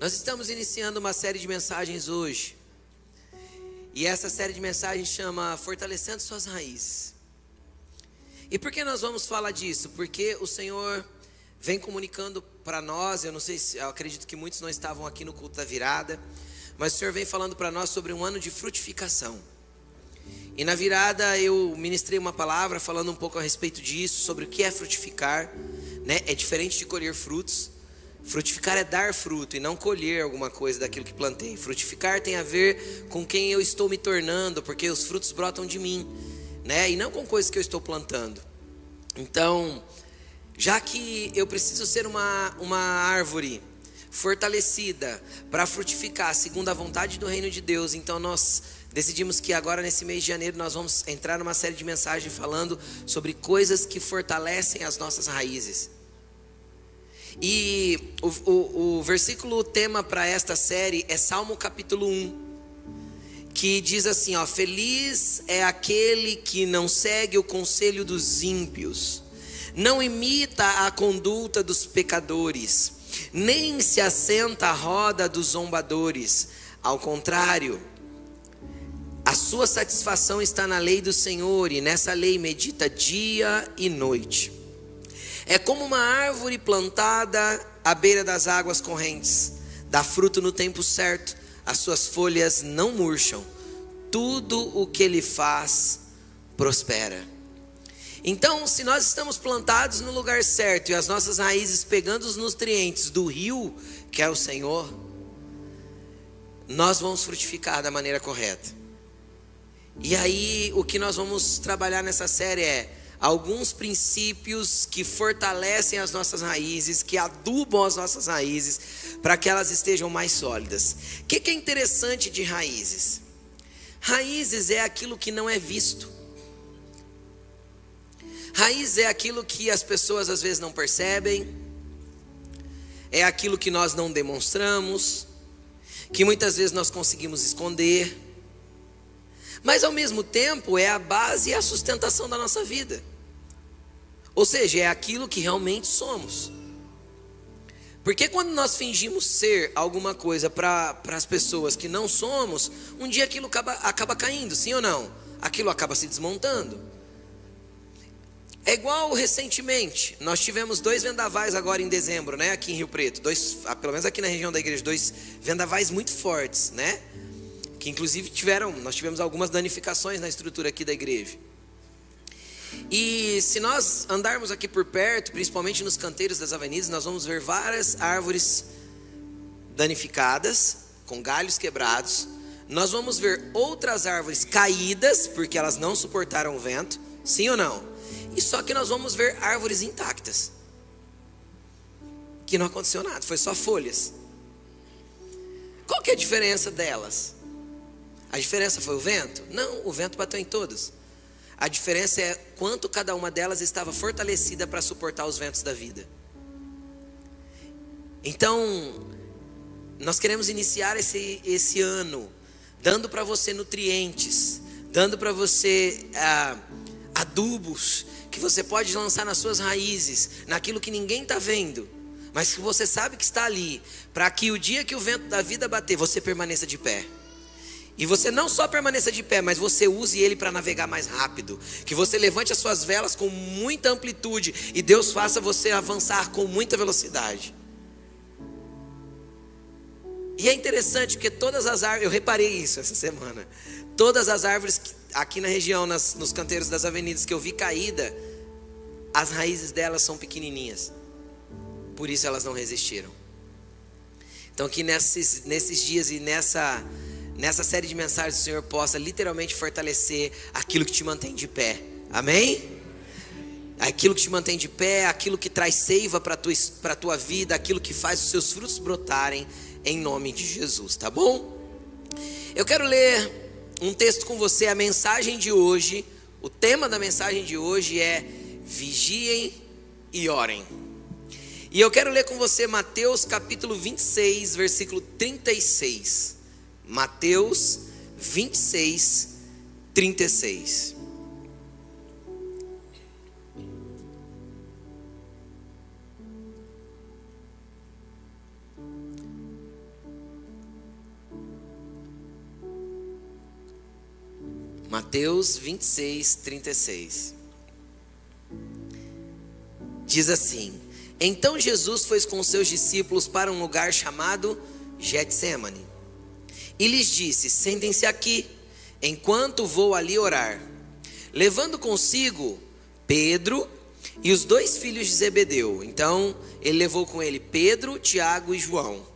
Nós estamos iniciando uma série de mensagens hoje. E essa série de mensagens chama Fortalecendo Suas Raízes. E por que nós vamos falar disso? Porque o Senhor vem comunicando para nós, eu não sei, eu acredito que muitos não estavam aqui no culto da virada, mas o Senhor vem falando para nós sobre um ano de frutificação. E na virada eu ministrei uma palavra falando um pouco a respeito disso, sobre o que é frutificar, né? É diferente de colher frutos. Frutificar é dar fruto e não colher alguma coisa daquilo que plantei. Frutificar tem a ver com quem eu estou me tornando, porque os frutos brotam de mim, né? E não com coisas que eu estou plantando. Então, já que eu preciso ser uma árvore fortalecida para frutificar segundo a vontade do reino de Deus, então nós decidimos que agora nesse mês de janeiro nós vamos entrar numa série de mensagens falando sobre coisas que fortalecem as nossas raízes. E o versículo tema para esta série é Salmo capítulo 1, que diz assim, ó: feliz é aquele que não segue o conselho dos ímpios, não imita a conduta dos pecadores, nem se assenta à roda dos zombadores. Ao contrário, a sua satisfação está na lei do Senhor, e nessa lei medita dia e noite. É como uma árvore plantada à beira das águas correntes. Dá fruto no tempo certo, as suas folhas não murcham. Tudo o que ele faz prospera. Então, se nós estamos plantados no lugar certo e as nossas raízes pegando os nutrientes do rio, que é o Senhor, nós vamos frutificar da maneira correta. E aí, o que nós vamos trabalhar nessa série é alguns princípios que fortalecem as nossas raízes, que adubam as nossas raízes, para que elas estejam mais sólidas. O que é interessante de raízes? Raízes é aquilo que não é visto. Raiz é aquilo que as pessoas às vezes não percebem, é aquilo que nós não demonstramos, que muitas vezes nós conseguimos esconder, mas ao mesmo tempo é a base e a sustentação da nossa vida. Ou seja, é aquilo que realmente somos. Porque quando nós fingimos ser alguma coisa para as pessoas que não somos, um dia aquilo acaba caindo, sim ou não? Aquilo acaba se desmontando. É igual recentemente, nós tivemos 2 vendavais agora em dezembro, né? Aqui em Rio Preto, 2, pelo menos aqui na região da igreja, 2 vendavais muito fortes, né? Que inclusive nós tivemos algumas danificações na estrutura aqui da igreja. E se nós andarmos aqui por perto, principalmente nos canteiros das avenidas, nós vamos ver várias árvores danificadas, com galhos quebrados. Nós vamos ver outras árvores caídas, porque elas não suportaram o vento, sim ou não? E só que nós vamos ver árvores intactas, que não aconteceu nada, foi só folhas. Qual que é a diferença delas? A diferença foi o vento? Não, o vento bateu em todas. A diferença é quanto cada uma delas estava fortalecida para suportar os ventos da vida. Então, nós queremos iniciar esse ano dando para você nutrientes, dando para você adubos que você pode lançar nas suas raízes, naquilo que ninguém está vendo, mas que você sabe que está ali, para que o dia que o vento da vida bater, você permaneça de pé. E você não só permaneça de pé, mas você use ele para navegar mais rápido. Que você levante as suas velas com muita amplitude e Deus faça você avançar com muita velocidade. E é interessante porque todas as árvores, eu reparei isso essa semana, todas as árvores aqui na região, nos canteiros das avenidas que eu vi caída, as raízes delas são pequenininhas. Por isso elas não resistiram. Então que nesses dias e nessa série de mensagens o Senhor possa literalmente fortalecer aquilo que te mantém de pé. Amém? Aquilo que te mantém de pé, aquilo que traz seiva para a tua vida, aquilo que faz os seus frutos brotarem, em nome de Jesus, tá bom? Eu quero ler um texto com você, a mensagem de hoje. O tema da mensagem de hoje é Vigiem e Orem. E eu quero ler com você Mateus capítulo 26, versículo 36. Mateus 26, 36. Mateus 26:36. Diz assim: Então Jesus foi com seus discípulos para um lugar chamado Getsêmani. E lhes disse: Sentem-se aqui, enquanto vou ali orar. Levando consigo Pedro e os dois filhos de Zebedeu. Então ele levou com ele Pedro, Tiago e João.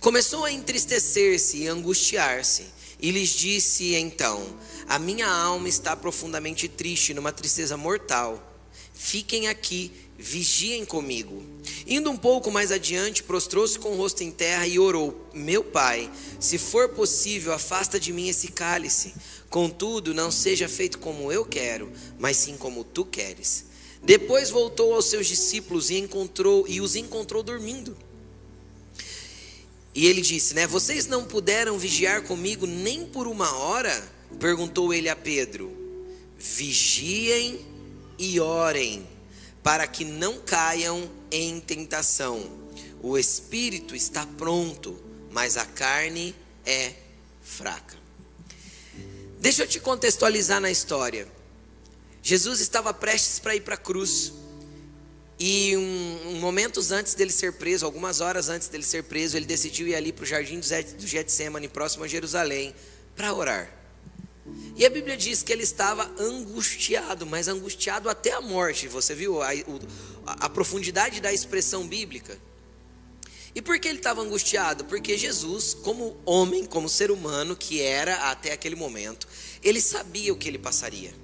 Começou a entristecer-se e angustiar-se. E lhes disse então: A minha alma está profundamente triste, numa tristeza mortal. Fiquem aqui, vigiem comigo. Indo um pouco mais adiante, prostrou-se com o rosto em terra e orou: Meu Pai, se for possível, afasta de mim esse cálice. Contudo, não seja feito como eu quero, mas sim como tu queres. Depois voltou aos seus discípulos e os encontrou dormindo. E ele disse, Vocês não puderam vigiar comigo nem por uma hora? Perguntou ele a Pedro. Vigiem e orem, para que não caiam em tentação. O espírito está pronto, mas a carne é fraca. Deixa eu te contextualizar na história. Jesus estava prestes para ir para a cruz. E momentos antes dele ser preso, algumas horas antes dele ser preso, ele decidiu ir ali para o jardim do Getsêmani, próximo a Jerusalém, para orar. E a Bíblia diz que ele estava angustiado, mas angustiado até a morte. Você viu a profundidade da expressão bíblica? E por que ele estava angustiado? Porque Jesus, como homem, como ser humano que era até aquele momento, ele sabia o que ele passaria.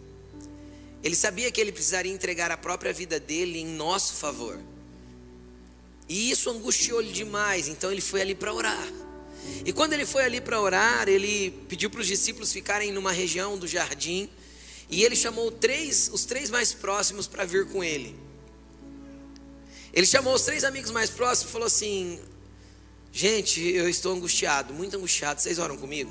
Ele sabia que ele precisaria entregar a própria vida dele em nosso favor. E isso angustiou ele demais, então ele foi ali para orar. E quando ele foi ali para orar, ele pediu para os discípulos ficarem numa região do jardim. E ele chamou os três mais próximos para vir com ele. Ele chamou os três amigos mais próximos e falou assim: Gente, eu estou angustiado, muito angustiado, vocês oram comigo?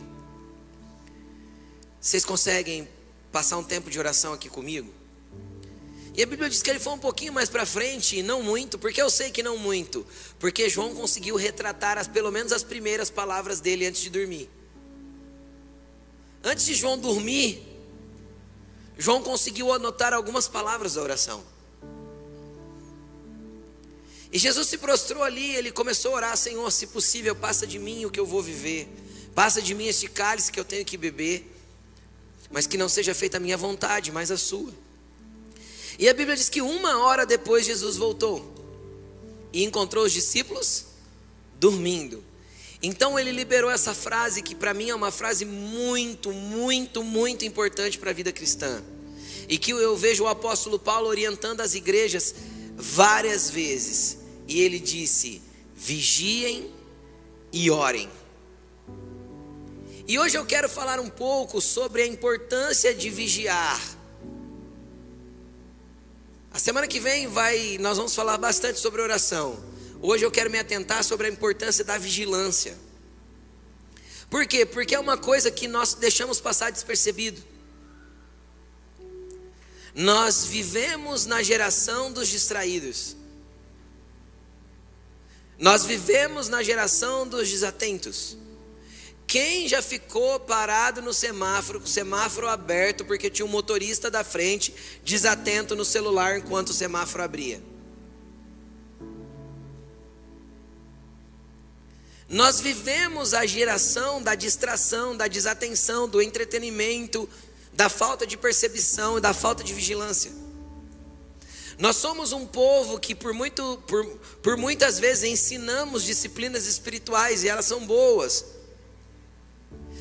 Vocês conseguem passar um tempo de oração aqui comigo? E a Bíblia diz que ele foi um pouquinho mais para frente, e não muito. Porque eu sei que não muito, porque João conseguiu retratar pelo menos as primeiras palavras dele antes de dormir. Antes de João dormir, João conseguiu anotar algumas palavras da oração. E Jesus se prostrou ali, ele começou a orar: Senhor, se possível, passa de mim o que eu vou viver. Passa de mim este cálice que eu tenho que beber. Mas que não seja feita a minha vontade, mas a sua. E a Bíblia diz que uma hora depois Jesus voltou. E encontrou os discípulos dormindo. Então ele liberou essa frase que para mim é uma frase muito, muito, muito importante para a vida cristã. E que eu vejo o apóstolo Paulo orientando as igrejas várias vezes. E ele disse: vigiem e orem. E hoje eu quero falar um pouco sobre a importância de vigiar. A semana que vem nós vamos falar bastante sobre oração. Hoje eu quero me atentar sobre a importância da vigilância. Por quê? Porque é uma coisa que nós deixamos passar despercebido. Nós vivemos na geração dos distraídos. Nós vivemos na geração dos desatentos. Quem já ficou parado no semáforo, com o semáforo aberto, porque tinha um motorista da frente desatento no celular enquanto o semáforo abria? Nós vivemos a geração da distração, da desatenção, do entretenimento, da falta de percepção e da falta de vigilância. Nós somos um povo que por muitas vezes ensinamos disciplinas espirituais e elas são boas.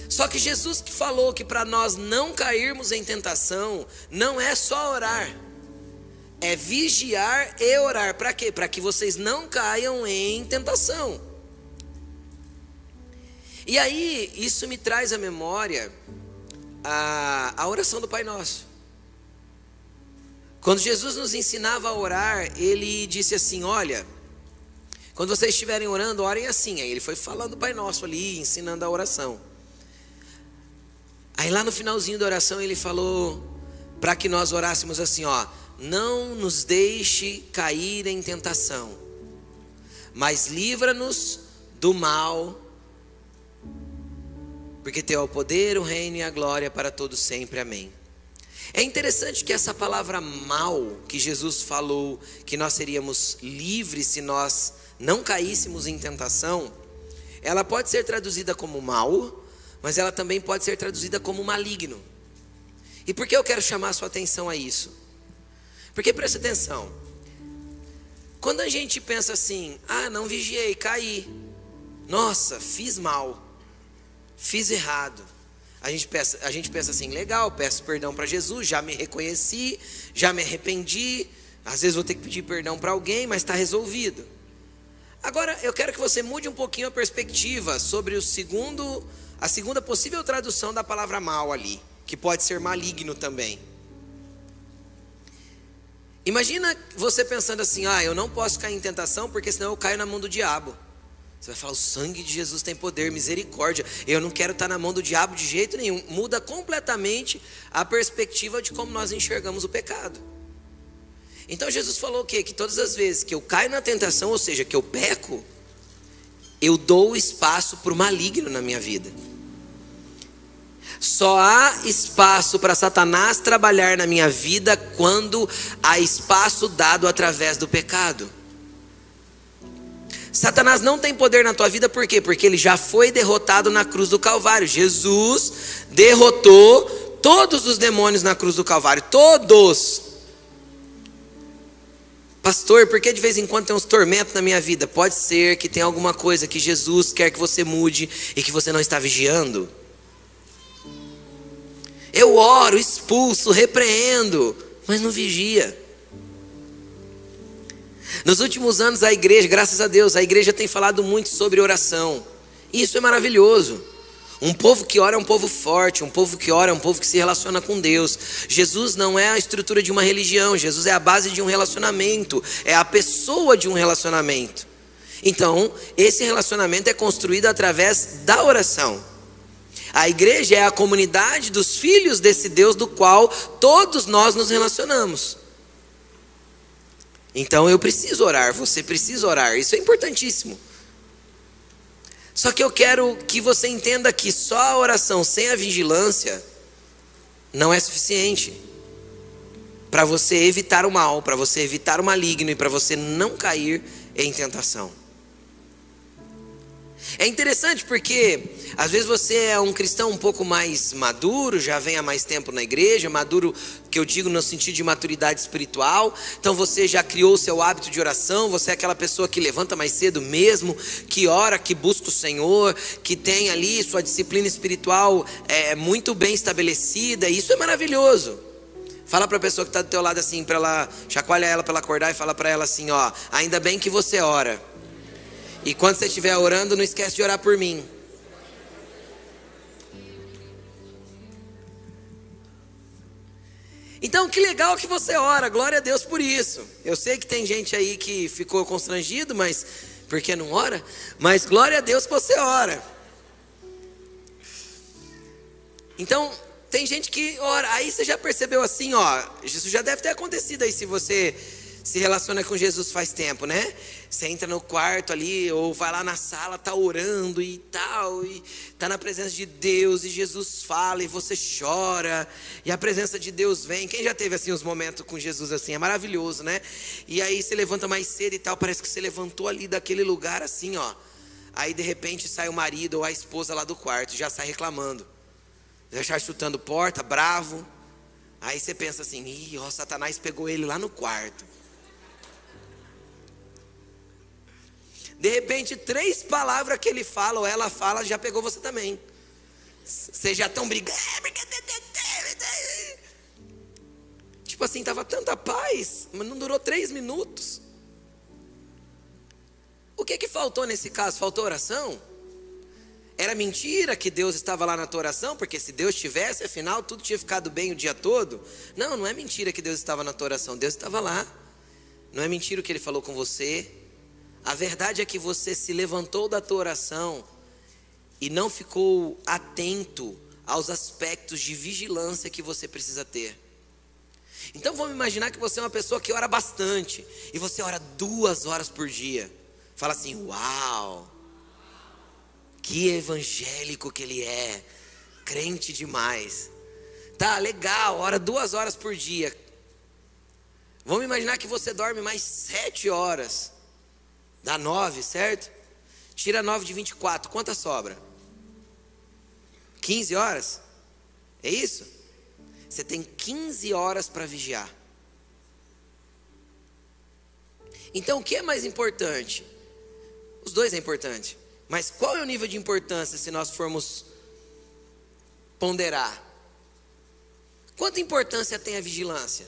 Só que Jesus que falou que para nós não cairmos em tentação, não é só orar, é vigiar e orar. Para quê? Para que vocês não caiam em tentação. E aí, isso me traz à memória a oração do Pai Nosso. Quando Jesus nos ensinava a orar, ele disse assim: olha, quando vocês estiverem orando, orem assim. Aí ele foi falando o Pai Nosso ali, ensinando a oração. Aí lá no finalzinho da oração ele falou para que nós orássemos assim, ó: não nos deixe cair em tentação, mas livra-nos do mal. porque teu é o poder, o reino e a glória para todos sempre, amém. É interessante que essa palavra mal, que Jesus falou que nós seríamos livres se nós não caíssemos em tentação, ela pode ser traduzida como mal, mas ela também pode ser traduzida como maligno. E por que eu quero chamar a sua atenção a isso? Porque presta atenção, quando a gente pensa assim, ah, não vigiei, caí, nossa, fiz mal, fiz errado, a gente pensa assim, legal, peço perdão para Jesus, já me reconheci, já me arrependi, às vezes vou ter que pedir perdão para alguém, mas está resolvido. Agora eu quero que você mude um pouquinho a perspectiva sobre a segunda possível tradução da palavra mal ali, que pode ser maligno também. Imagina você pensando assim, ah, eu não posso cair em tentação porque senão eu caio na mão do diabo. Você vai falar, o sangue de Jesus tem poder, misericórdia, eu não quero estar na mão do diabo de jeito nenhum. Muda completamente a perspectiva de como nós enxergamos o pecado. Então Jesus falou o quê? Que todas as vezes que eu caio na tentação, ou seja, que eu peco, eu dou espaço para o maligno na minha vida. Só há espaço para Satanás trabalhar na minha vida quando há espaço dado através do pecado. Satanás não tem poder na tua vida, por quê? Porque ele já foi derrotado na cruz do Calvário. Jesus derrotou todos os demônios na cruz do Calvário, todos. Pastor, por que de vez em quando tem uns tormentos na minha vida? Pode ser que tenha alguma coisa que Jesus quer que você mude e que você não está vigiando. Eu oro, expulso, repreendo, mas não vigia. Nos últimos anos a igreja, graças a Deus, a igreja tem falado muito sobre oração. Isso é maravilhoso. Um povo que ora é um povo forte, um povo que ora é um povo que se relaciona com Deus. Jesus não é a estrutura de uma religião, Jesus é a base de um relacionamento, é a pessoa de um relacionamento. Então, esse relacionamento é construído através da oração. A igreja é a comunidade dos filhos desse Deus do qual todos nós nos relacionamos. Então eu preciso orar, você precisa orar, isso é importantíssimo. Só que eu quero que você entenda que só a oração sem a vigilância não é suficiente para você evitar o mal, para você evitar o maligno e para você não cair em tentação. É interessante porque às vezes você é um cristão um pouco mais maduro, já vem há mais tempo na igreja, maduro que eu digo no sentido de maturidade espiritual. Então você já criou o seu hábito de oração, você é aquela pessoa que levanta mais cedo mesmo, que ora, que busca o Senhor, que tem ali sua disciplina espiritual muito bem estabelecida. Isso é maravilhoso. Fala para a pessoa que está do teu lado assim, para ela, chacoalha ela para ela acordar e fala para ela assim, ó, ainda bem que você ora. E quando você estiver orando, não esquece de orar por mim. Então, que legal que você ora, glória a Deus por isso. Eu sei que tem gente aí que ficou constrangido, mas por que não ora? Mas glória a Deus que você ora. Então, tem gente que ora, aí você já percebeu assim, ó, isso já deve ter acontecido aí se você se relaciona com Jesus faz tempo, né? Você entra no quarto ali, ou vai lá na sala, tá orando e tal, e tá na presença de Deus, e Jesus fala, e você chora, e a presença de Deus vem. Quem já teve assim uns momentos com Jesus assim? É maravilhoso, né? E aí você levanta mais cedo e tal, parece que você levantou ali daquele lugar assim, ó. Aí de repente sai o marido ou a esposa lá do quarto, já sai reclamando, já sai chutando porta, bravo. Aí você pensa assim, ih, ó, Satanás pegou ele lá no quarto. De repente, 3 palavras que ele fala ou ela fala, já pegou você também. Vocês já estão brigando. Tipo assim, tava tanta paz, mas não durou 3 minutos. O que faltou nesse caso? Faltou oração? Era mentira que Deus estava lá na tua oração? Porque se Deus tivesse, afinal, tudo tinha ficado bem o dia todo. Não, não é mentira que Deus estava na tua oração. Deus estava lá. Não é mentira o que Ele falou com você. A verdade é que você se levantou da tua oração e não ficou atento aos aspectos de vigilância que você precisa ter. Então vamos imaginar que você é uma pessoa que ora bastante e você ora 2 horas por dia. Fala assim, uau! Que evangélico que ele é, crente demais. Tá, legal, ora 2 horas por dia. Vamos imaginar que você dorme mais 7 horas. Dá 9, certo? Tira 9 de 24, quanto sobra? 15 horas? É isso? Você tem 15 horas para vigiar. Então o que é mais importante? Os dois é importante. Mas qual é o nível de importância se nós formos ponderar? Quanta importância tem a vigilância?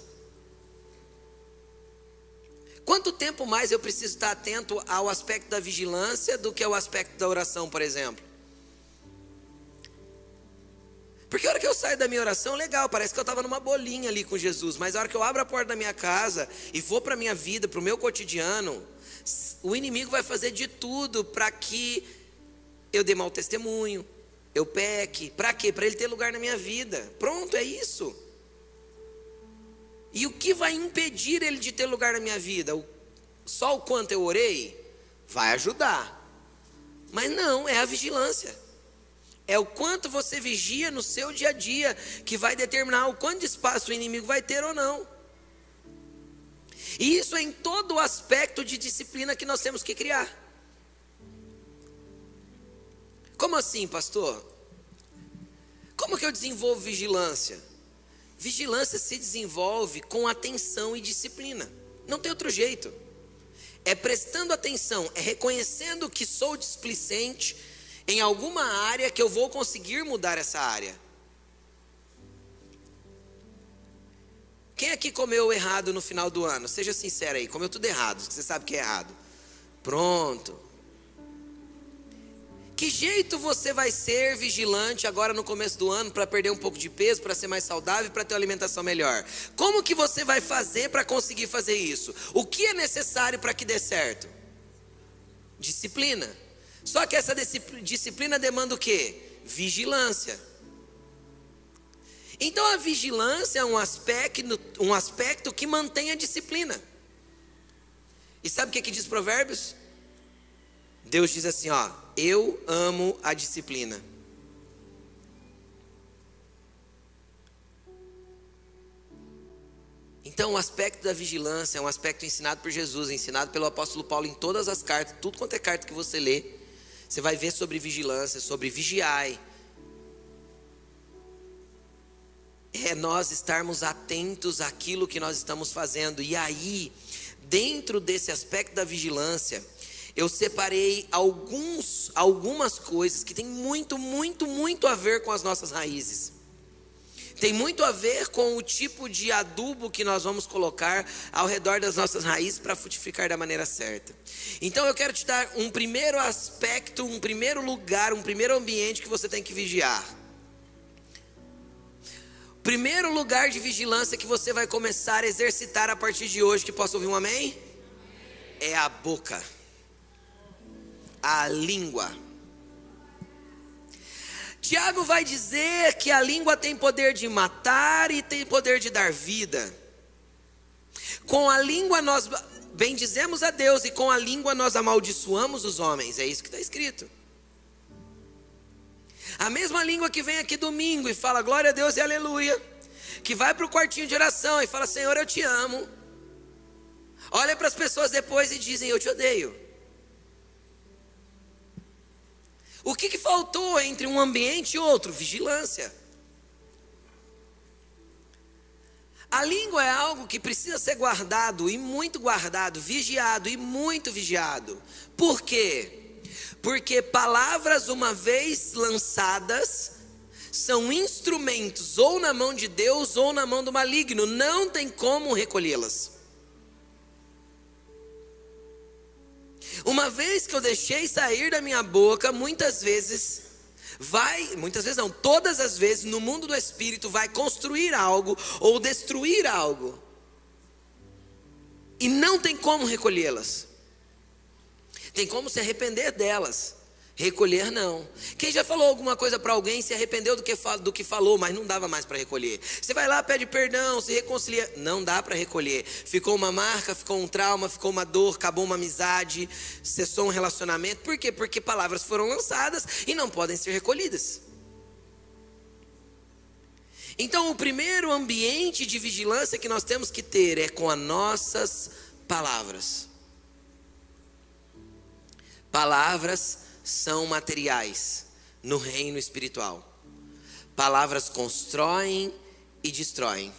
Quanto tempo mais eu preciso estar atento ao aspecto da vigilância do que ao aspecto da oração, por exemplo? Porque a hora que eu saio da minha oração, legal, parece que eu estava numa bolinha ali com Jesus. Mas a hora que eu abro a porta da minha casa e vou para a minha vida, para o meu cotidiano, o inimigo vai fazer de tudo para que eu dê mau testemunho, eu peque. Para quê? Para ele ter lugar na minha vida. Pronto, é isso. E o que vai impedir ele de ter lugar na minha vida? Só o quanto eu orei? Vai ajudar. Mas não, é a vigilância. É o quanto você vigia no seu dia a dia que vai determinar o quanto de espaço o inimigo vai ter ou não. E isso é em todo o aspecto de disciplina que nós temos que criar. Como assim, pastor? Como que eu desenvolvo vigilância? Vigilância se desenvolve com atenção e disciplina. Não tem outro jeito. É prestando atenção, é reconhecendo que sou displicente em alguma área que eu vou conseguir mudar essa área. Quem aqui comeu errado no final do ano? Seja sincero aí, comeu tudo errado, você sabe que é errado. Pronto. Que jeito você vai ser vigilante agora no começo do ano para perder um pouco de peso, para ser mais saudável e para ter uma alimentação melhor? Como que você vai fazer para conseguir fazer isso? O que é necessário para que dê certo? Disciplina. Só que essa disciplina demanda o quê? Vigilância. Então a vigilância é um aspecto que mantém a disciplina. E sabe o que é que diz Provérbios? Deus diz assim, ó, eu amo a disciplina. Então o aspecto da vigilância é um aspecto ensinado por Jesus, ensinado pelo apóstolo Paulo em todas as cartas, tudo quanto é carta que você lê, você vai ver sobre vigilância, sobre vigiai. É nós estarmos atentos àquilo que nós estamos fazendo. E aí, dentro desse aspecto da vigilância, eu separei algumas coisas que tem muito a ver com as nossas raízes. Tem muito a ver com o tipo de adubo que nós vamos colocar ao redor das nossas raízes para frutificar da maneira certa. Então eu quero te dar um primeiro aspecto, um primeiro lugar, um primeiro ambiente que você tem que vigiar. Primeiro lugar de vigilância que você vai começar a exercitar a partir de hoje, que posso ouvir um amém? É a boca, a língua. Tiago vai dizer que a língua tem poder de matar e tem poder de dar vida. Com a língua nós bendizemos a Deus e com a língua nós amaldiçoamos os homens, é isso que está escrito. A mesma língua que vem aqui domingo e fala glória a Deus e aleluia, que vai para o quartinho de oração e fala Senhor eu te amo, olha para as pessoas depois e dizem eu te odeio. O que faltou entre um ambiente e outro? Vigilância. A língua é algo que precisa ser guardado e muito guardado, vigiado e muito vigiado. Por quê? Porque palavras uma vez lançadas são instrumentos ou na mão de Deus ou na mão do maligno. Não tem como recolhê-las. Uma vez que eu deixei sair da minha boca, todas as vezes no mundo do espírito vai construir algo ou destruir algo. E não tem como recolhê-las. Tem como se arrepender delas. Recolher não. Quem já falou alguma coisa para alguém, se arrependeu do que falou, mas não dava mais para recolher. Você vai lá, pede perdão, se reconcilia, não dá para recolher. Ficou uma marca, ficou um trauma, ficou uma dor, acabou uma amizade, cessou um relacionamento. Por quê? Porque palavras foram lançadas e não podem ser recolhidas. Então o primeiro ambiente de vigilância que nós temos que ter é com as nossas palavras. Palavras são materiais no reino espiritual. Palavras constroem e destroem.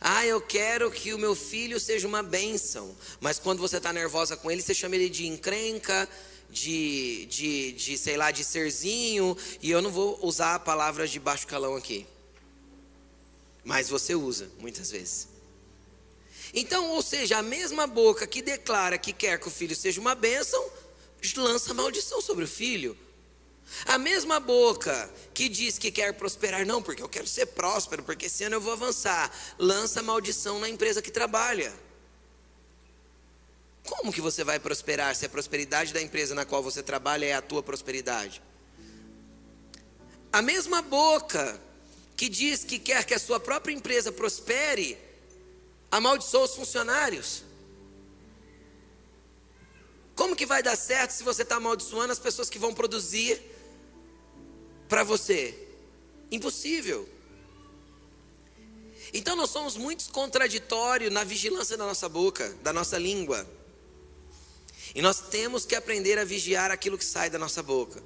Ah, eu quero que o meu filho seja uma bênção. Mas quando você está nervosa com ele, você chama ele de encrenca, de sei lá, de serzinho. E eu não vou usar palavras de baixo calão aqui. Mas você usa, muitas vezes. Então, ou seja, a mesma boca que declara que quer que o filho seja uma bênção, lança maldição sobre o filho. A mesma boca que diz que quer prosperar, não, porque eu quero ser próspero, porque esse ano eu vou avançar, lança maldição na empresa que trabalha. Como que você vai prosperar se a prosperidade da empresa na qual você trabalha é a tua prosperidade? A mesma boca que diz que quer que a sua própria empresa prospere, amaldiçoa os funcionários. Como que vai dar certo se você está amaldiçoando as pessoas que vão produzir para você? Impossível. Então nós somos muito contraditórios na vigilância da nossa boca, da nossa língua. E nós temos que aprender a vigiar aquilo que sai da nossa boca.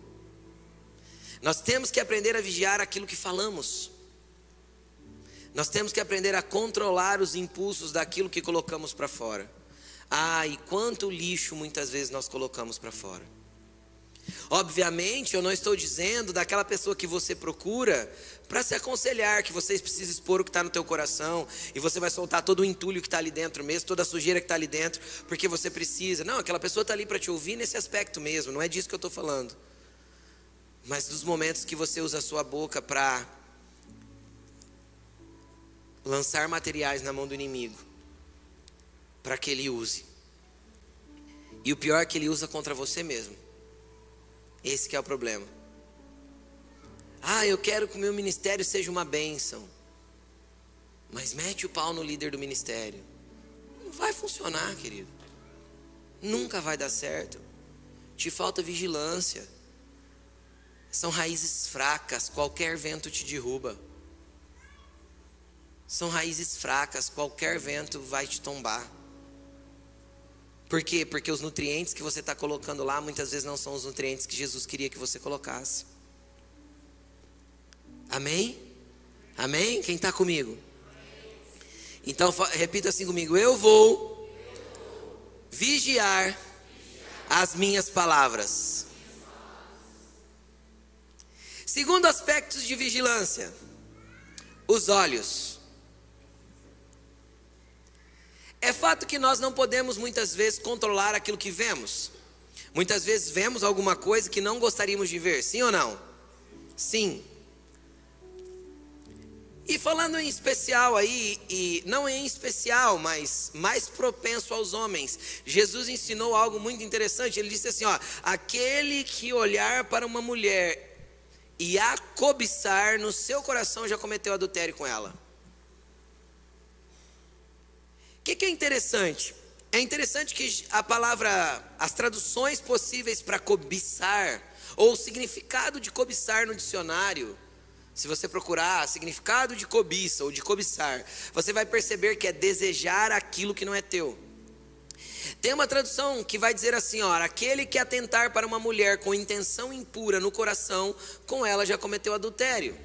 Nós temos que aprender a vigiar aquilo que falamos. Nós temos que aprender a controlar os impulsos daquilo que colocamos para fora. Ah, e quanto lixo muitas vezes nós colocamos para fora. Obviamente eu não estou dizendo daquela pessoa que você procura para se aconselhar, que vocês precisam expor o que está no teu coração e você vai soltar todo o entulho que está ali dentro mesmo, toda a sujeira que está ali dentro, porque você precisa. Não, aquela pessoa está ali para te ouvir nesse aspecto mesmo, não é disso que eu estou falando. Mas dos momentos que você usa a sua boca para lançar materiais na mão do inimigo, para que ele use. E o pior é que ele usa contra você mesmo. Esse que é o problema. Ah, eu quero que o meu ministério seja uma bênção. Mas mete o pau no líder do ministério. Não vai funcionar, querido. Nunca vai dar certo. Te falta vigilância. São raízes fracas, qualquer vento te derruba. São raízes fracas, qualquer vento vai te tombar. Por quê? Porque os nutrientes que você está colocando lá, muitas vezes não são os nutrientes que Jesus queria que você colocasse. Amém? Amém? Quem está comigo? Então, repita assim comigo. Eu vou vigiar as minhas palavras. Segundo aspecto de vigilância, os olhos. É fato que nós não podemos muitas vezes controlar aquilo que vemos. Muitas vezes vemos alguma coisa que não gostaríamos de ver, sim ou não? Sim. E falando em especial aí, e não em especial, mas mais propenso aos homens, Jesus ensinou algo muito interessante. Ele disse assim, ó, aquele que olhar para uma mulher e a cobiçar no seu coração já cometeu adultério com ela. O que é interessante? É interessante que a palavra, as traduções possíveis para cobiçar, ou o significado de cobiçar no dicionário, se você procurar significado de cobiça ou de cobiçar, você vai perceber que é desejar aquilo que não é teu. Tem uma tradução que vai dizer assim, ó, aquele que atentar para uma mulher com intenção impura no coração, com ela já cometeu adultério.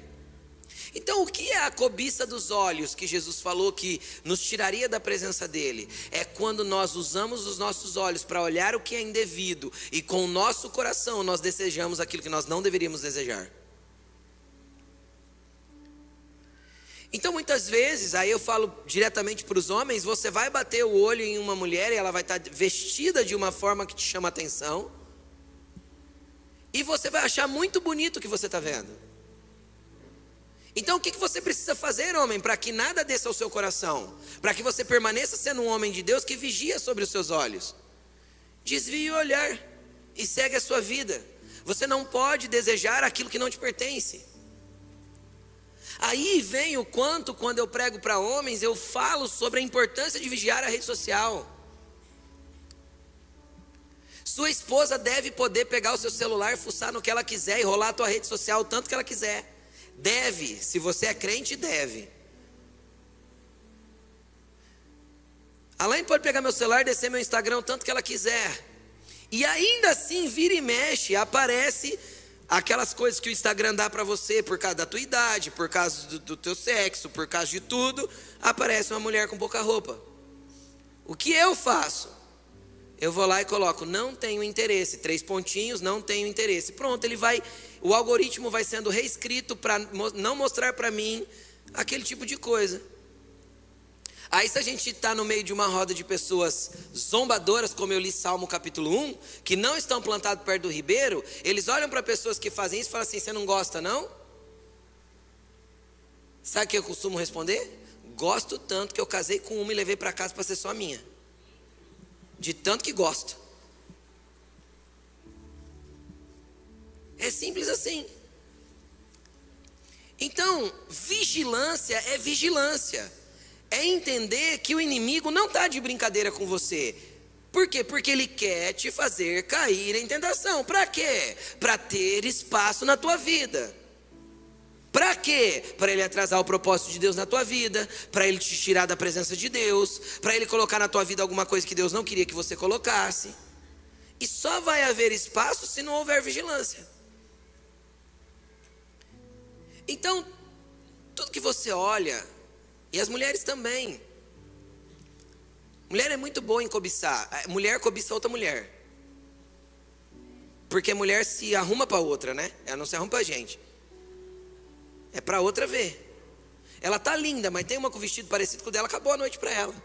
Então o que é a cobiça dos olhos que Jesus falou que nos tiraria da presença dele? É quando nós usamos os nossos olhos para olhar o que é indevido e com o nosso coração nós desejamos aquilo que nós não deveríamos desejar. Então muitas vezes, aí eu falo diretamente para os homens, você vai bater o olho em uma mulher e ela vai estar vestida de uma forma que te chama a atenção e você vai achar muito bonito o que você está vendo. Então o que você precisa fazer, homem, para que nada desça ao seu coração? Para que você permaneça sendo um homem de Deus que vigia sobre os seus olhos. Desvie o olhar e segue a sua vida. Você não pode desejar aquilo que não te pertence. Aí vem o quanto, quando eu prego para homens, eu falo sobre a importância de vigiar a rede social. Sua esposa deve poder pegar o seu celular, fuçar no que ela quiser e rolar a tua rede social o tanto que ela quiser. Deve, se você é crente, deve. Além de poder pegar meu celular e descer meu Instagram o tanto que ela quiser. E ainda assim, vira e mexe, aparece aquelas coisas que o Instagram dá para você, por causa da tua idade, por causa do teu sexo, por causa de tudo, aparece uma mulher com pouca roupa. O que eu faço? Eu vou lá e coloco, não tenho interesse, 3 pontinhos, não tenho interesse. Pronto, ele vai, o algoritmo vai sendo reescrito para não mostrar para mim aquele tipo de coisa. Aí se a gente está no meio de uma roda de pessoas zombadoras, como eu li Salmo capítulo 1, que não estão plantados perto do ribeiro, eles olham para pessoas que fazem isso e falam assim, você não gosta não? Sabe o que eu costumo responder? Gosto tanto que eu casei com uma e levei para casa para ser só minha. De tanto que gosto. É simples assim. Então, vigilância é vigilância. É entender que o inimigo não está de brincadeira com você. Por quê? Porque ele quer te fazer cair em tentação. Para quê? Para ter espaço na tua vida. Para quê? Para ele atrasar o propósito de Deus na tua vida, para ele te tirar da presença de Deus, para ele colocar na tua vida alguma coisa que Deus não queria que você colocasse. E só vai haver espaço se não houver vigilância. Então, tudo que você olha... E as mulheres também. Mulher é muito boa em cobiçar. Mulher cobiça outra mulher. Porque mulher se arruma para outra, né? Ela não se arruma para a gente. É para outra ver. Ela tá linda, mas tem uma com vestido parecido com o dela, acabou a noite para ela.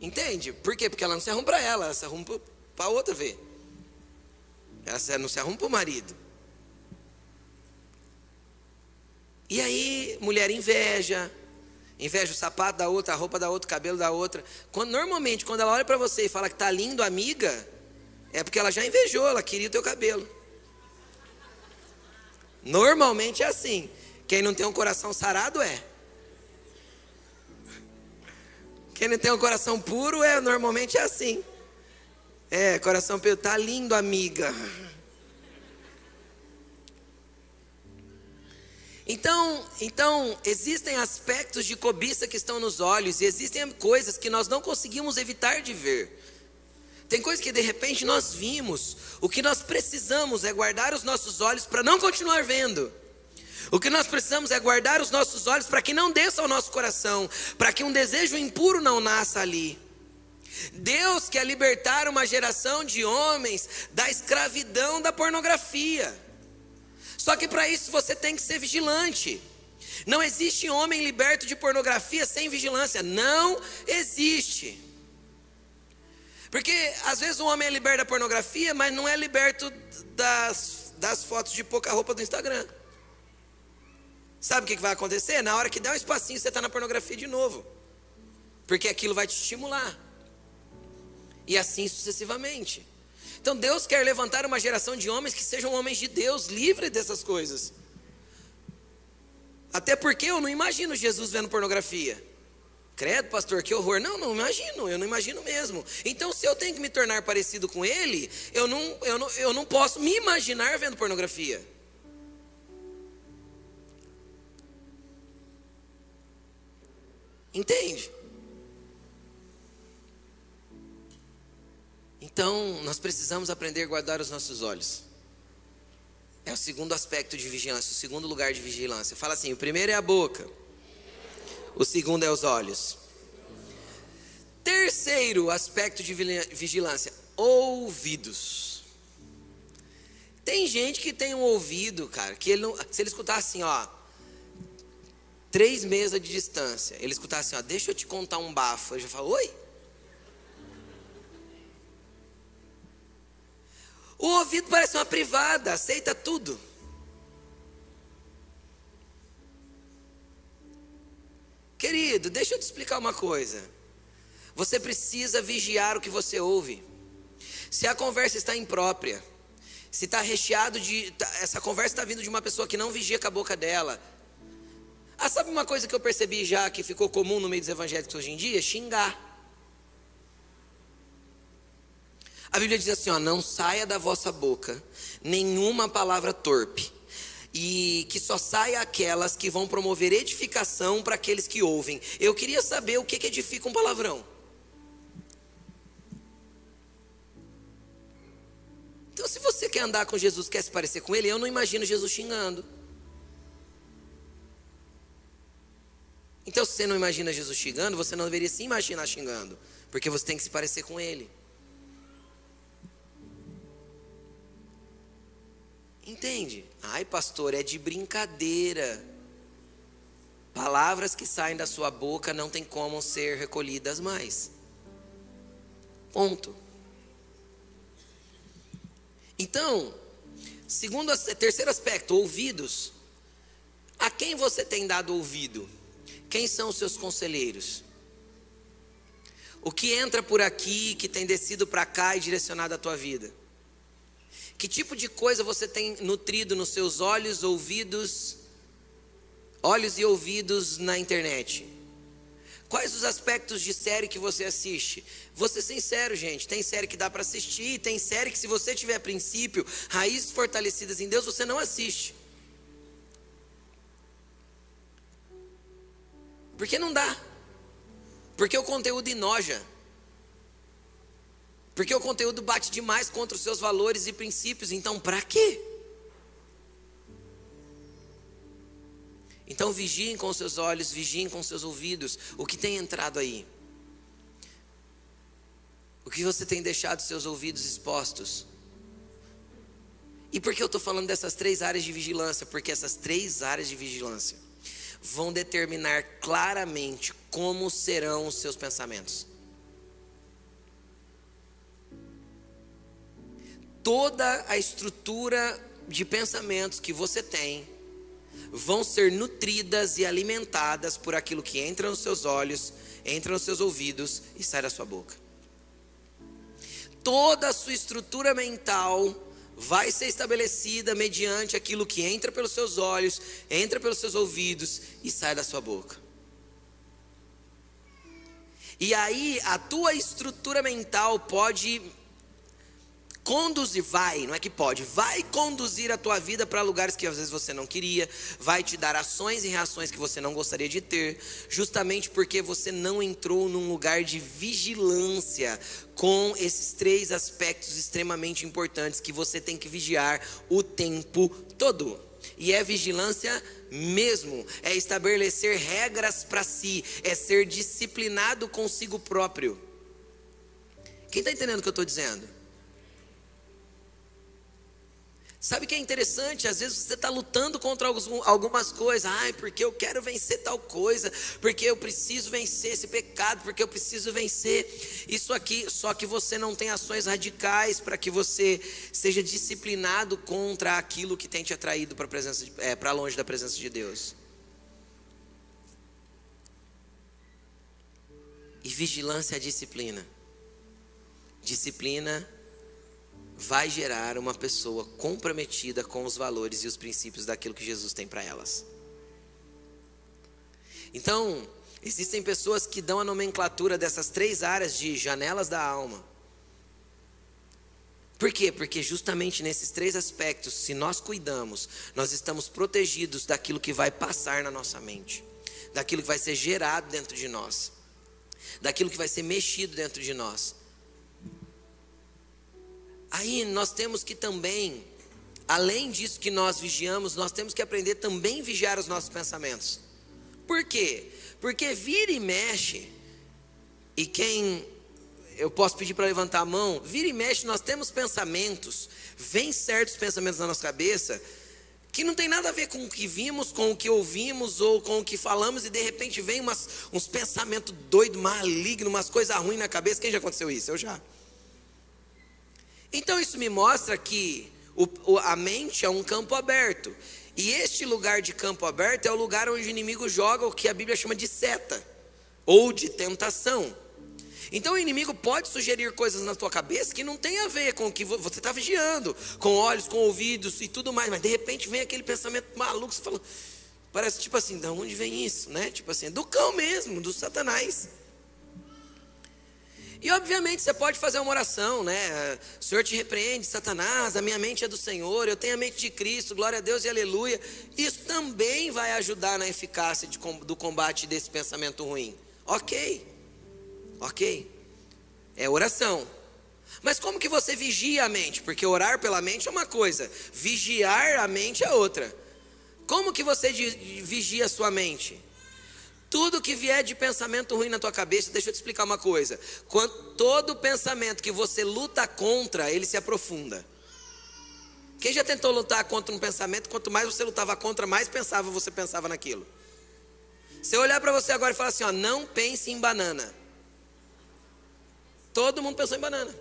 Entende? Por quê? Porque ela não se arruma para ela se arruma para outra ver. Ela não se arruma para o marido. E aí, mulher inveja, inveja o sapato da outra, a roupa da outra, o cabelo da outra. Normalmente, quando ela olha para você e fala que tá lindo, amiga, é porque ela já invejou, ela queria o teu cabelo. Normalmente é assim. Quem não tem um coração sarado é. Quem não tem um coração puro é, normalmente é assim. É, coração puro, tá lindo, amiga. Então, existem aspectos de cobiça que estão nos olhos e existem coisas que nós não conseguimos evitar de ver. Tem coisas que de repente nós vimos. O que nós precisamos é guardar os nossos olhos para não continuar vendo. O que nós precisamos é guardar os nossos olhos para que não desça ao nosso coração, para que um desejo impuro não nasça ali. Deus quer libertar uma geração de homens da escravidão da pornografia. Só que para isso você tem que ser vigilante. Não existe homem liberto de pornografia sem vigilância. Não existe. Porque às vezes o homem é liberto da pornografia, mas não é liberto das fotos de pouca roupa do Instagram. Sabe o que vai acontecer? Na hora que der um espacinho, você está na pornografia de novo. Porque aquilo vai te estimular. E assim sucessivamente. Então Deus quer levantar uma geração de homens que sejam homens de Deus, livres dessas coisas. Até porque eu não imagino Jesus vendo pornografia. Credo, pastor, que horror. Não imagino, eu não imagino mesmo. Então se eu tenho que me tornar parecido com ele, eu não posso me imaginar vendo pornografia. Entende? Então, nós precisamos aprender a guardar os nossos olhos. É o segundo aspecto de vigilância, o segundo lugar de vigilância. Fala assim, o primeiro é a boca. O segundo é os olhos. Terceiro aspecto de vigilância, ouvidos. Tem gente que tem um ouvido, cara, que ele não, se ele escutar assim, ó, 3 mesas de distância, ele escutar assim, ó, deixa eu te contar um bafo, ele já fala, oi? O ouvido parece uma privada, aceita tudo. Querido, deixa eu te explicar uma coisa. Você precisa vigiar o que você ouve. Se a conversa está imprópria, Se está recheado de... essa conversa está vindo de uma pessoa que não vigia com a boca dela. Ah, sabe uma coisa que eu percebi já que ficou comum no meio dos evangélicos hoje em dia? Xingar. A Bíblia diz assim, ó, não saia da vossa boca nenhuma palavra torpe, e que só saia aquelas que vão promover edificação para aqueles que ouvem. Eu queria saber o que edifica um palavrão. Então, se você quer andar com Jesus, quer se parecer com Ele, eu não imagino Jesus xingando. Então, se você não imagina Jesus xingando, você não deveria se imaginar xingando, porque você tem que se parecer com Ele. Entende? Ai, pastor, é de brincadeira. Palavras que saem da sua boca não tem como ser recolhidas mais. Ponto. Então, terceiro aspecto, ouvidos. A quem você tem dado ouvido? Quem são os seus conselheiros? O que entra por aqui, que tem descido para cá e direcionado a tua vida? Que tipo de coisa você tem nutrido nos seus olhos e ouvidos na internet? Quais os aspectos de série que você assiste? Vou ser sincero, gente, tem série que dá para assistir, tem série que, se você tiver princípio, raízes fortalecidas em Deus, você não assiste. Porque não dá. Porque o conteúdo enoja. Porque o conteúdo bate demais contra os seus valores e princípios. Então, para quê? Então vigiem com seus olhos, vigiem com seus ouvidos. O que tem entrado aí? O que você tem deixado seus ouvidos expostos? E por que eu estou falando dessas três áreas de vigilância? Porque essas três áreas de vigilância vão determinar claramente como serão os seus pensamentos. Toda a estrutura de pensamentos que você tem vão ser nutridas e alimentadas por aquilo que entra nos seus olhos, entra nos seus ouvidos e sai da sua boca. Toda a sua estrutura mental vai ser estabelecida mediante aquilo que entra pelos seus olhos, entra pelos seus ouvidos e sai da sua boca. E aí a tua estrutura mental pode conduzir, vai conduzir a tua vida para lugares que às vezes você não queria, vai te dar ações e reações que você não gostaria de ter, justamente porque você não entrou num lugar de vigilância com esses três aspectos extremamente importantes que você tem que vigiar o tempo todo. E é vigilância mesmo, é estabelecer regras para si, é ser disciplinado consigo próprio. Quem está entendendo o que eu estou dizendo? Sabe o que é interessante? Às vezes você está lutando contra algumas coisas. Ai, porque eu quero vencer tal coisa, porque eu preciso vencer esse pecado, porque eu preciso vencer isso aqui. Só que você não tem ações radicais para que você seja disciplinado contra aquilo que tem te atraído para longe da presença de Deus. E vigilância é disciplina. Disciplina vai gerar uma pessoa comprometida com os valores e os princípios daquilo que Jesus tem para elas. Então, existem pessoas que dão a nomenclatura dessas três áreas de janelas da alma. Por quê? Porque justamente nesses três aspectos, se nós cuidamos, nós estamos protegidos daquilo que vai passar na nossa mente, daquilo que vai ser gerado dentro de nós, daquilo que vai ser mexido dentro de nós. Aí nós temos que também, além disso que nós vigiamos, nós temos que aprender também a vigiar os nossos pensamentos. Por quê? Porque vira e mexe, e quem, eu posso pedir para levantar a mão, vira e mexe, nós temos pensamentos, vem certos pensamentos na nossa cabeça, que não tem nada a ver com o que vimos, com o que ouvimos ou com o que falamos, e de repente vem uns pensamentos doidos, malignos, umas coisas ruins na cabeça. Quem já aconteceu isso? Eu já. Então isso me mostra que a mente é um campo aberto. E este lugar de campo aberto é o lugar onde o inimigo joga o que a Bíblia chama de seta, ou de tentação. Então o inimigo pode sugerir coisas na tua cabeça que não tem a ver com o que você está vigiando, com olhos, com ouvidos e tudo mais, mas de repente vem aquele pensamento maluco, você fala, parece tipo assim, de onde vem isso, né? Tipo assim, do cão mesmo, do Satanás. E obviamente você pode fazer uma oração, né? O Senhor te repreende, Satanás, a minha mente é do Senhor, eu tenho a mente de Cristo, glória a Deus e aleluia. Isso também vai ajudar na eficácia do combate desse pensamento ruim. Ok, é oração. Mas como que você vigia a mente? Porque orar pela mente é uma coisa, vigiar a mente é outra. Como que você vigia a sua mente? Tudo que vier de pensamento ruim na tua cabeça, deixa eu te explicar uma coisa. Todo pensamento que você luta contra, ele se aprofunda. Quem já tentou lutar contra um pensamento, quanto mais você lutava contra, mais você pensava naquilo. Se eu olhar para você agora e falar assim, ó, não pense em banana. Todo mundo pensou em banana.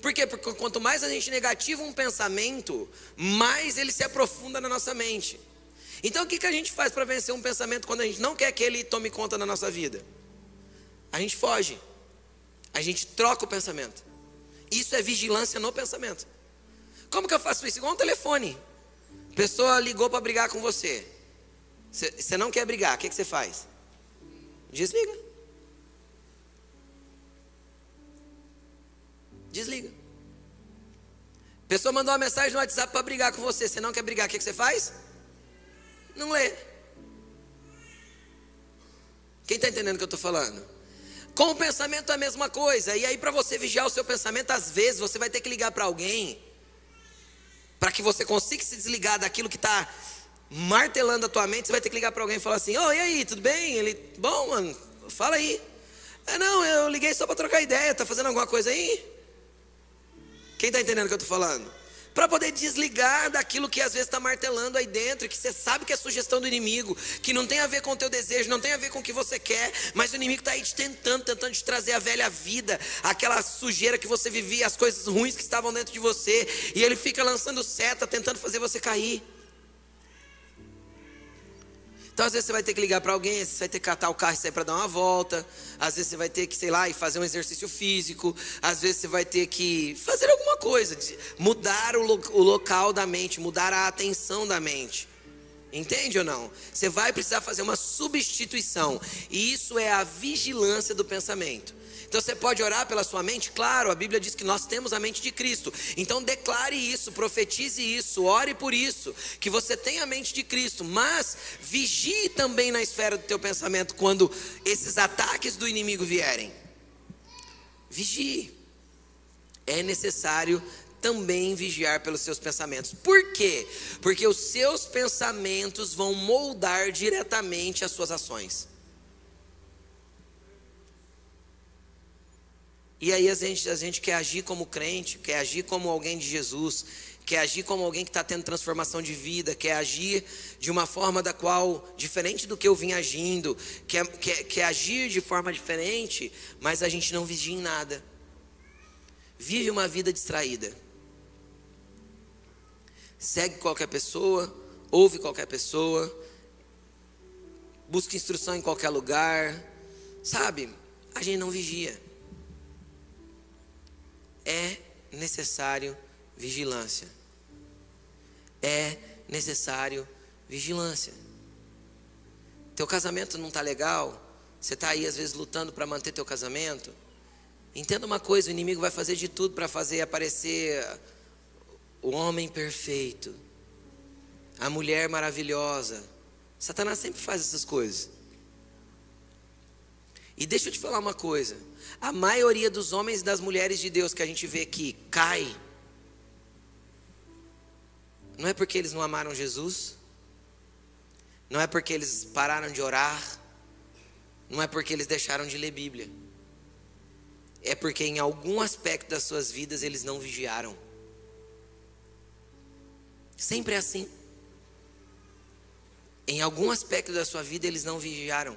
Por quê? Porque quanto mais a gente negativa um pensamento, mais ele se aprofunda na nossa mente. Então o que a gente faz para vencer um pensamento quando a gente não quer que ele tome conta da nossa vida? A gente foge, a gente troca o pensamento. Isso é vigilância no pensamento. Como que eu faço isso? Igual um telefone. A pessoa ligou para brigar com você. Você não quer brigar, o que você faz? Desliga. A pessoa mandou uma mensagem no WhatsApp para brigar com você. Você não quer brigar, o que você faz? Não lê. Quem está entendendo o que eu estou falando? Com o pensamento é a mesma coisa. E aí, para você vigiar o seu pensamento, às vezes você vai ter que ligar para alguém, para que você consiga se desligar daquilo que está martelando a tua mente. Você vai ter que ligar para alguém e falar assim, e aí, tudo bem? Ele, bom, mano, fala aí. Não, eu liguei só para trocar ideia. Tá fazendo alguma coisa aí? Quem está entendendo o que eu estou falando? Para poder desligar daquilo que às vezes está martelando aí dentro, que você sabe que é sugestão do inimigo, que não tem a ver com o teu desejo, não tem a ver com o que você quer, mas o inimigo está aí te tentando te trazer a velha vida, aquela sujeira que você vivia, as coisas ruins que estavam dentro de você, e ele fica lançando seta, tentando fazer você cair. Então às vezes você vai ter que ligar para alguém, você vai ter que catar o carro e sair para dar uma volta, às vezes você vai ter que, sei lá, ir fazer um exercício físico, às vezes você vai ter que fazer alguma coisa, mudar o local da mente, mudar a atenção da mente, entende ou não? Você vai precisar fazer uma substituição, e isso é a vigilância do pensamento. Então você pode orar pela sua mente? Claro, a Bíblia diz que nós temos a mente de Cristo. Então declare isso, profetize isso, ore por isso, que você tem a mente de Cristo. Mas vigie também na esfera do teu pensamento quando esses ataques do inimigo vierem. Vigie. É necessário também vigiar pelos seus pensamentos. Por quê? Porque os seus pensamentos vão moldar diretamente as suas ações. E aí a gente quer agir como crente, quer agir como alguém de Jesus, quer agir como alguém que está tendo transformação de vida, quer agir de uma forma da qual, diferente do que eu vim agindo, quer agir de forma diferente, mas a gente não vigia em nada. Vive uma vida distraída. Segue qualquer pessoa, ouve qualquer pessoa, busca instrução em qualquer lugar, sabe? A gente não vigia. É necessário vigilância. É necessário vigilância. Teu casamento não está legal? Você está aí às vezes lutando para manter teu casamento? Entenda uma coisa, o inimigo vai fazer de tudo para fazer aparecer o homem perfeito, a mulher maravilhosa. Satanás sempre faz essas coisas. E deixa eu te falar uma coisa, a maioria dos homens e das mulheres de Deus que a gente vê que cai, não é porque eles não amaram Jesus, não é porque eles pararam de orar, não é porque eles deixaram de ler Bíblia, é porque em algum aspecto das suas vidas eles não vigiaram. Sempre é assim. Em algum aspecto da sua vida eles não vigiaram.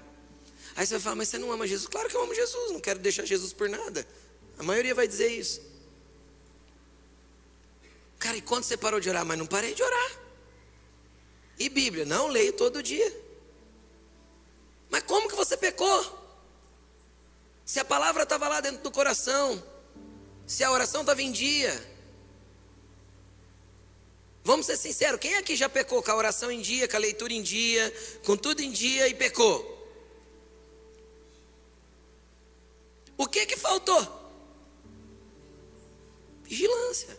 Aí você vai falar, mas você não ama Jesus? Claro que eu amo Jesus, não quero deixar Jesus por nada. A maioria vai dizer isso. Cara, e quando você parou de orar? Mas não parei de orar. E Bíblia? Não, leio todo dia. Mas como que você pecou? Se a palavra estava lá dentro do coração, se a oração estava em dia. Vamos ser sinceros, quem aqui já pecou com a oração em dia, com a leitura em dia, com tudo em dia e pecou? O que que faltou? Vigilância.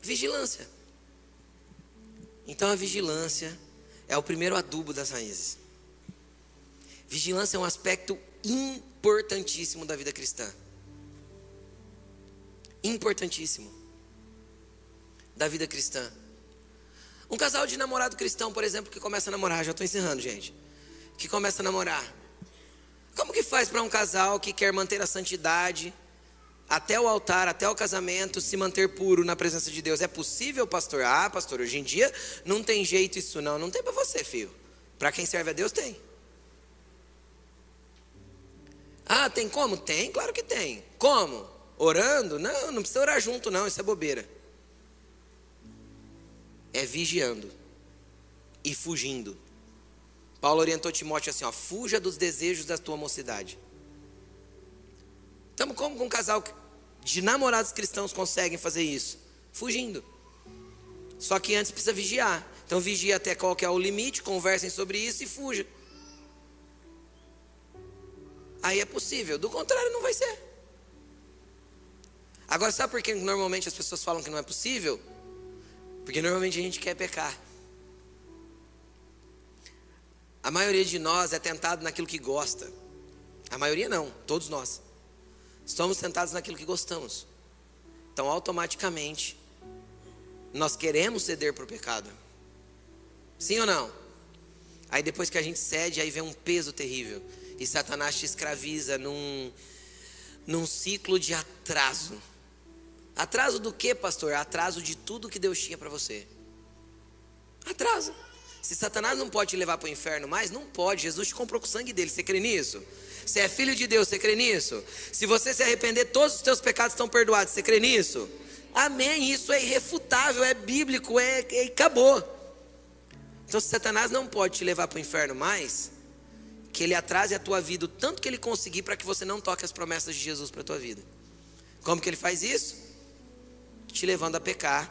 Vigilância. Então a vigilância é o primeiro adubo das raízes. Vigilância é um aspecto importantíssimo da vida cristã. Importantíssimo. Da vida cristã. Um casal de namorado cristão, por exemplo, que começa a namorar, já estou encerrando, gente, que começa a namorar, como que faz para um casal que quer manter a santidade até o altar, até o casamento, se manter puro na presença de Deus? É possível, pastor? Ah, pastor, hoje em dia não tem jeito isso não. Não tem para você, filho. Para quem serve a Deus tem. Ah, tem como? Tem, claro que tem. Como? Orando? Não, não precisa orar junto não, isso é bobeira. É vigiando e fugindo. Paulo orientou Timóteo assim, ó, fuja dos desejos da tua mocidade. Estamos como com um casal de namorados cristãos conseguem fazer isso? Fugindo. Só que antes precisa vigiar. Então vigia até qual que é o limite, conversem sobre isso e fuja. Aí é possível, do contrário não vai ser. Agora sabe por que normalmente as pessoas falam que não é possível? Porque normalmente a gente quer pecar. A maioria de nós é tentado naquilo que gosta. A maioria não, todos nós. Somos tentados naquilo que gostamos. Então automaticamente nós queremos ceder para o pecado. Sim ou não? Aí depois que a gente cede, aí vem um peso terrível. E Satanás te escraviza num ciclo de atraso. Atraso do que, pastor? Atraso de tudo que Deus tinha para você. Atraso. Se Satanás não pode te levar para o inferno mais, não pode. Jesus te comprou com o sangue dele, você crê nisso? Você é filho de Deus, você crê nisso? Se você se arrepender, todos os teus pecados estão perdoados, você crê nisso? Amém, isso é irrefutável, é bíblico, acabou. Então se Satanás não pode te levar para o inferno mais, que ele atrase a tua vida o tanto que ele conseguir para que você não toque as promessas de Jesus para a tua vida. Como que ele faz isso? Te levando a pecar,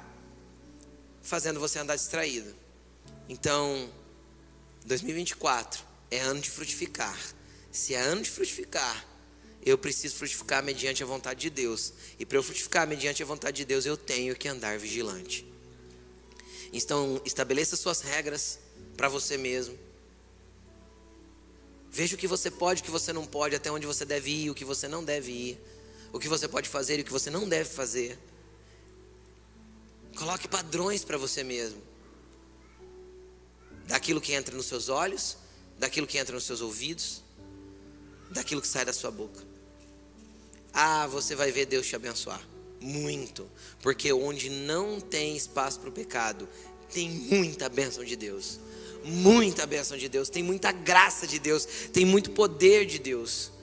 fazendo você andar distraído. Então, 2024 é ano de frutificar. Se é ano de frutificar, eu preciso frutificar mediante a vontade de Deus. E para eu frutificar mediante a vontade de Deus, eu tenho que andar vigilante. Então, estabeleça suas regras para você mesmo. Veja o que você pode, o que você não pode, até onde você deve ir, o que você não deve ir, o que você pode fazer e o que você não deve fazer. Coloque padrões para você mesmo. Daquilo que entra nos seus olhos, daquilo que entra nos seus ouvidos, daquilo que sai da sua boca. Ah, você vai ver Deus te abençoar. Muito. Porque onde não tem espaço para o pecado, tem muita bênção de Deus. Muita bênção de Deus. Tem muita graça de Deus. Tem muito poder de Deus.